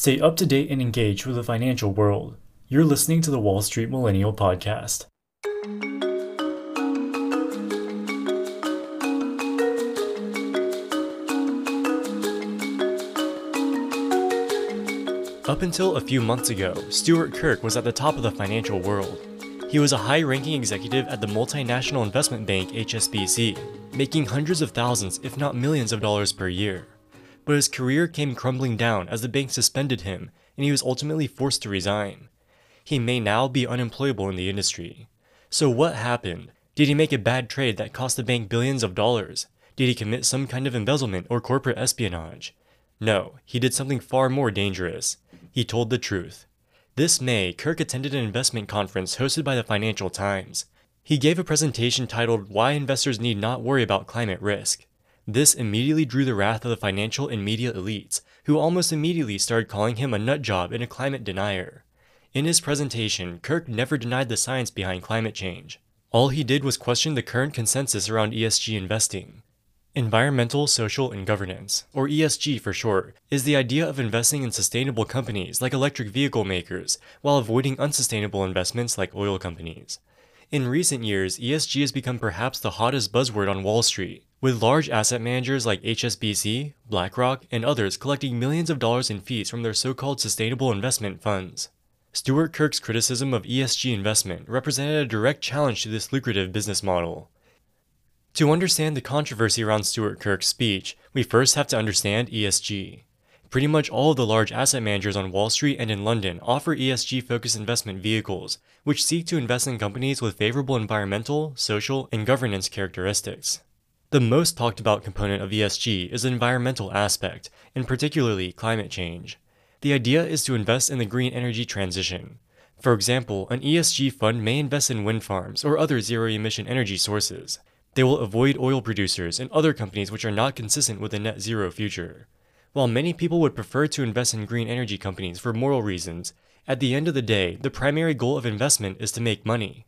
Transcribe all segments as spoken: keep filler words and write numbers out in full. Stay up to date and engage with the financial world. You're listening to the Wall Street Millennial Podcast. Up until a few months ago, Stuart Kirk was at the top of the financial world. He was a high-ranking executive at the multinational investment bank H S B C, making hundreds of thousands, if not millions of dollars per year. But his career came crumbling down as the bank suspended him, and he was ultimately forced to resign. He may now be unemployable in the industry. So what happened? Did he make a bad trade that cost the bank billions of dollars? Did he commit some kind of embezzlement or corporate espionage? No, he did something far more dangerous. He told the truth. This May, Kirk attended an investment conference hosted by the Financial Times. He gave a presentation titled "Why Investors Need Not Worry About Climate Risk." This immediately drew the wrath of the financial and media elites, who almost immediately started calling him a nut job and a climate denier. In his presentation, Kirk never denied the science behind climate change. All he did was question the current consensus around E S G investing. Environmental, Social, and Governance, or E S G for short, is the idea of investing in sustainable companies like electric vehicle makers while avoiding unsustainable investments like oil companies. In recent years, E S G has become perhaps the hottest buzzword on Wall Street, with large asset managers like H S B C, BlackRock, and others collecting millions of dollars in fees from their so-called sustainable investment funds. Stuart Kirk's criticism of E S G investment represented a direct challenge to this lucrative business model. To understand the controversy around Stuart Kirk's speech, we first have to understand E S G. Pretty much all of the large asset managers on Wall Street and in London offer E S G-focused investment vehicles, which seek to invest in companies with favorable environmental, social, and governance characteristics. The most talked about component of E S G is the environmental aspect, and particularly climate change. The idea is to invest in the green energy transition. For example, an E S G fund may invest in wind farms or other zero-emission energy sources. They will avoid oil producers and other companies which are not consistent with a net zero future. While many people would prefer to invest in green energy companies for moral reasons, at the end of the day, the primary goal of investment is to make money.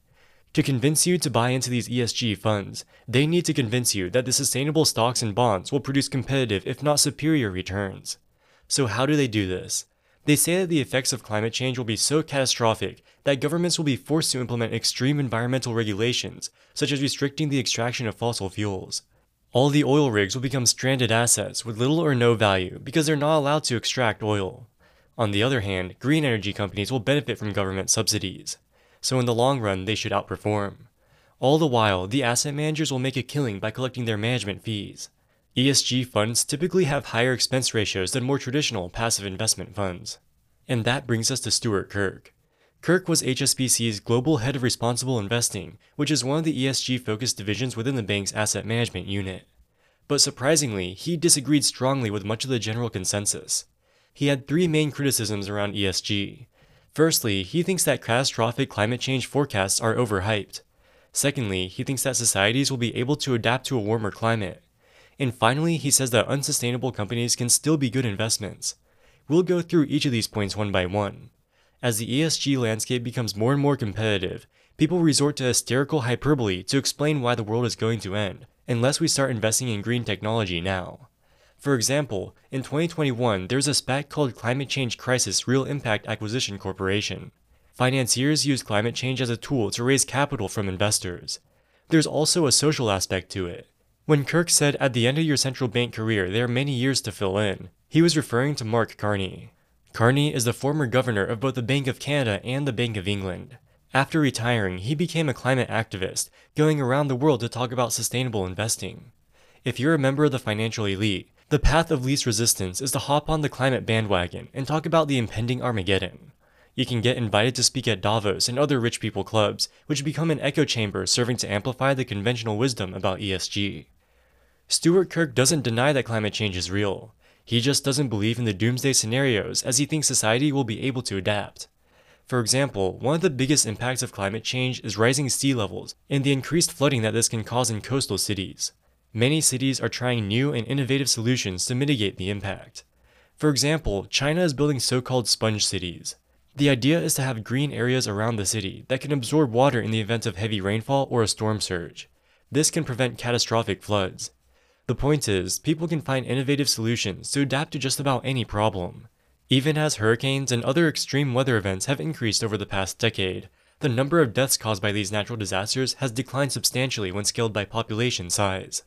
To convince you to buy into these E S G funds, they need to convince you that the sustainable stocks and bonds will produce competitive, if not superior, returns. So how do they do this? They say that the effects of climate change will be so catastrophic that governments will be forced to implement extreme environmental regulations, such as restricting the extraction of fossil fuels. All the oil rigs will become stranded assets with little or no value because they're not allowed to extract oil. On the other hand, green energy companies will benefit from government subsidies. So in the long run, they should outperform. All the while, the asset managers will make a killing by collecting their management fees. E S G funds typically have higher expense ratios than more traditional passive investment funds. And that brings us to Stuart Kirk. Kirk was H S B C's Global Head of Responsible Investing, which is one of the E S G-focused divisions within the bank's asset management unit. But surprisingly, he disagreed strongly with much of the general consensus. He had three main criticisms around E S G. Firstly, he thinks that catastrophic climate change forecasts are overhyped. Secondly, he thinks that societies will be able to adapt to a warmer climate. And finally, he says that unsustainable companies can still be good investments. We'll go through each of these points one by one. As the E S G landscape becomes more and more competitive, people resort to hysterical hyperbole to explain why the world is going to end, unless we start investing in green technology now. For example, in twenty twenty-one, there's a SPAC called Climate Change Crisis Real Impact Acquisition Corporation. Financiers use climate change as a tool to raise capital from investors. There's also a social aspect to it. When Kirk said, "At the end of your central bank career, there are many years to fill in," he was referring to Mark Carney. Carney is the former governor of both the Bank of Canada and the Bank of England. After retiring, he became a climate activist, going around the world to talk about sustainable investing. If you're a member of the financial elite, the path of least resistance is to hop on the climate bandwagon and talk about the impending Armageddon. You can get invited to speak at Davos and other rich people clubs, which become an echo chamber serving to amplify the conventional wisdom about E S G. Stuart Kirk doesn't deny that climate change is real. He just doesn't believe in the doomsday scenarios, as he thinks society will be able to adapt. For example, one of the biggest impacts of climate change is rising sea levels and the increased flooding that this can cause in coastal cities. Many cities are trying new and innovative solutions to mitigate the impact. For example, China is building so-called sponge cities. The idea is to have green areas around the city that can absorb water in the event of heavy rainfall or a storm surge. This can prevent catastrophic floods. The point is, people can find innovative solutions to adapt to just about any problem. Even as hurricanes and other extreme weather events have increased over the past decade, the number of deaths caused by these natural disasters has declined substantially when scaled by population size.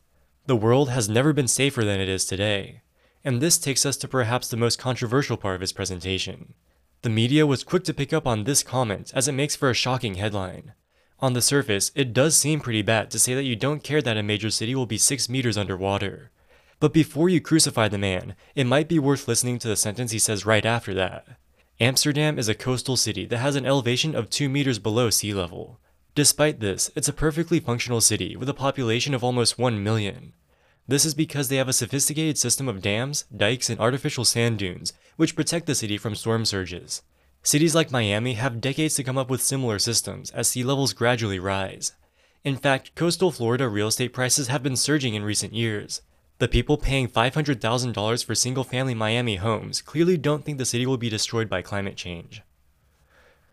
The world has never been safer than it is today, and this takes us to perhaps the most controversial part of his presentation. The media was quick to pick up on this comment as it makes for a shocking headline. On the surface, it does seem pretty bad to say that you don't care that a major city will be six meters underwater. But before you crucify the man, it might be worth listening to the sentence he says right after that. Amsterdam is a coastal city that has an elevation of two meters below sea level. Despite this, it's a perfectly functional city with a population of almost one million. This is because they have a sophisticated system of dams, dikes, and artificial sand dunes, which protect the city from storm surges. Cities like Miami have decades to come up with similar systems as sea levels gradually rise. In fact, coastal Florida real estate prices have been surging in recent years. The people paying five hundred thousand dollars for single-family Miami homes clearly don't think the city will be destroyed by climate change.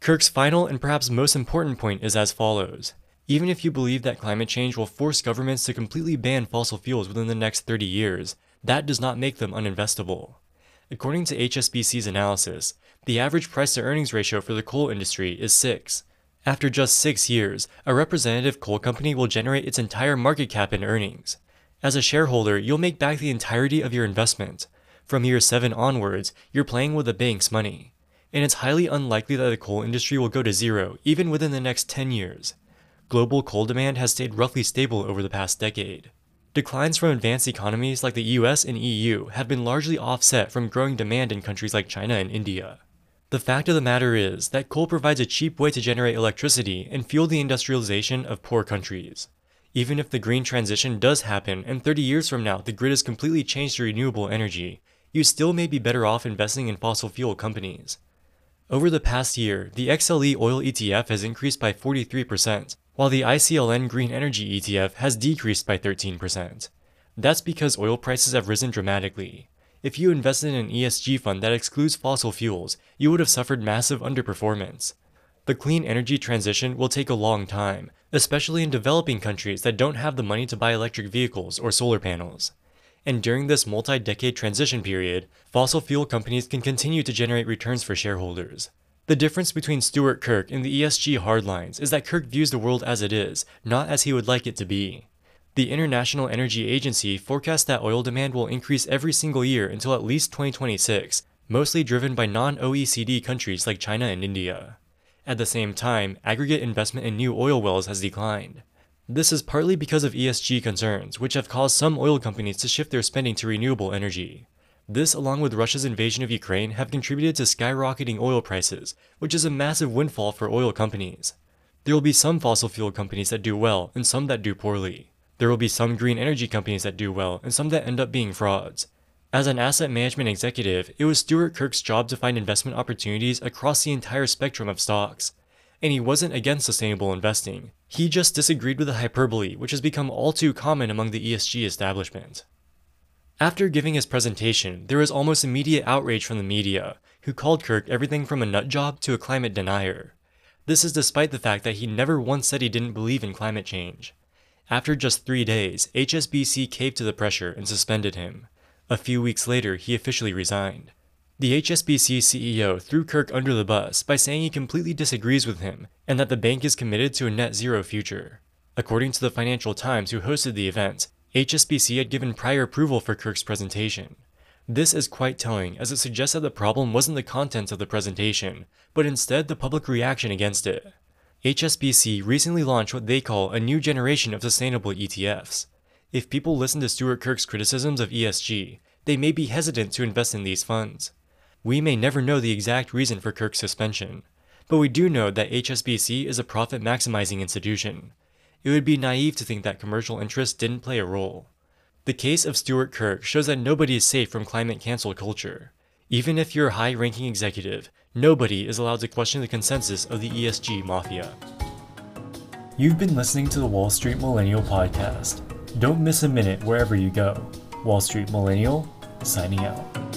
Kirk's final and perhaps most important point is as follows. Even if you believe that climate change will force governments to completely ban fossil fuels within the next thirty years, that does not make them uninvestable. According to H S B C's analysis, the average price-to-earnings ratio for the coal industry is six. After just six years, a representative coal company will generate its entire market cap in earnings. As a shareholder, you'll make back the entirety of your investment. From year seven onwards, you're playing with the bank's money. And it's highly unlikely that the coal industry will go to zero, even within the next ten years. Global coal demand has stayed roughly stable over the past decade. Declines from advanced economies like the U S and E U have been largely offset from growing demand in countries like China and India. The fact of the matter is that coal provides a cheap way to generate electricity and fuel the industrialization of poor countries. Even if the green transition does happen and thirty years from now the grid is completely changed to renewable energy, you still may be better off investing in fossil fuel companies. Over the past year, the X L E oil E T F has increased by forty-three percent, while the I C L N green energy E T F has decreased by thirteen percent. That's because oil prices have risen dramatically. If you invested in an E S G fund that excludes fossil fuels, you would have suffered massive underperformance. The clean energy transition will take a long time, especially in developing countries that don't have the money to buy electric vehicles or solar panels. And during this multi-decade transition period, fossil fuel companies can continue to generate returns for shareholders. The difference between Stuart Kirk and the E S G hardlines is that Kirk views the world as it is, not as he would like it to be. The International Energy Agency forecasts that oil demand will increase every single year until at least twenty twenty-six, mostly driven by non-O E C D countries like China and India. At the same time, aggregate investment in new oil wells has declined. This is partly because of E S G concerns, which have caused some oil companies to shift their spending to renewable energy. This, along with Russia's invasion of Ukraine, have contributed to skyrocketing oil prices, which is a massive windfall for oil companies. There will be some fossil fuel companies that do well and some that do poorly. There will be some green energy companies that do well and some that end up being frauds. As an asset management executive, it was Stuart Kirk's job to find investment opportunities across the entire spectrum of stocks. And he wasn't against sustainable investing. He just disagreed with the hyperbole, which has become all too common among the E S G establishment. After giving his presentation, there was almost immediate outrage from the media, who called Kirk everything from a nut job to a climate denier. This is despite the fact that he never once said he didn't believe in climate change. After just three days, H S B C caved to the pressure and suspended him. A few weeks later, he officially resigned. The H S B C C E O threw Kirk under the bus by saying he completely disagrees with him and that the bank is committed to a net zero future. According to the Financial Times, who hosted the event, H S B C had given prior approval for Kirk's presentation. This is quite telling, as it suggests that the problem wasn't the content of the presentation, but instead the public reaction against it. H S B C recently launched what they call a new generation of sustainable E T Fs. If people listen to Stuart Kirk's criticisms of E S G, they may be hesitant to invest in these funds. We may never know the exact reason for Kirk's suspension, but we do know that H S B C is a profit-maximizing institution. It would be naive to think that commercial interests didn't play a role. The case of Stuart Kirk shows that nobody is safe from climate cancel culture. Even if you're a high-ranking executive, nobody is allowed to question the consensus of the E S G mafia. You've been listening to the Wall Street Millennial Podcast. Don't miss a minute wherever you go. Wall Street Millennial, signing out.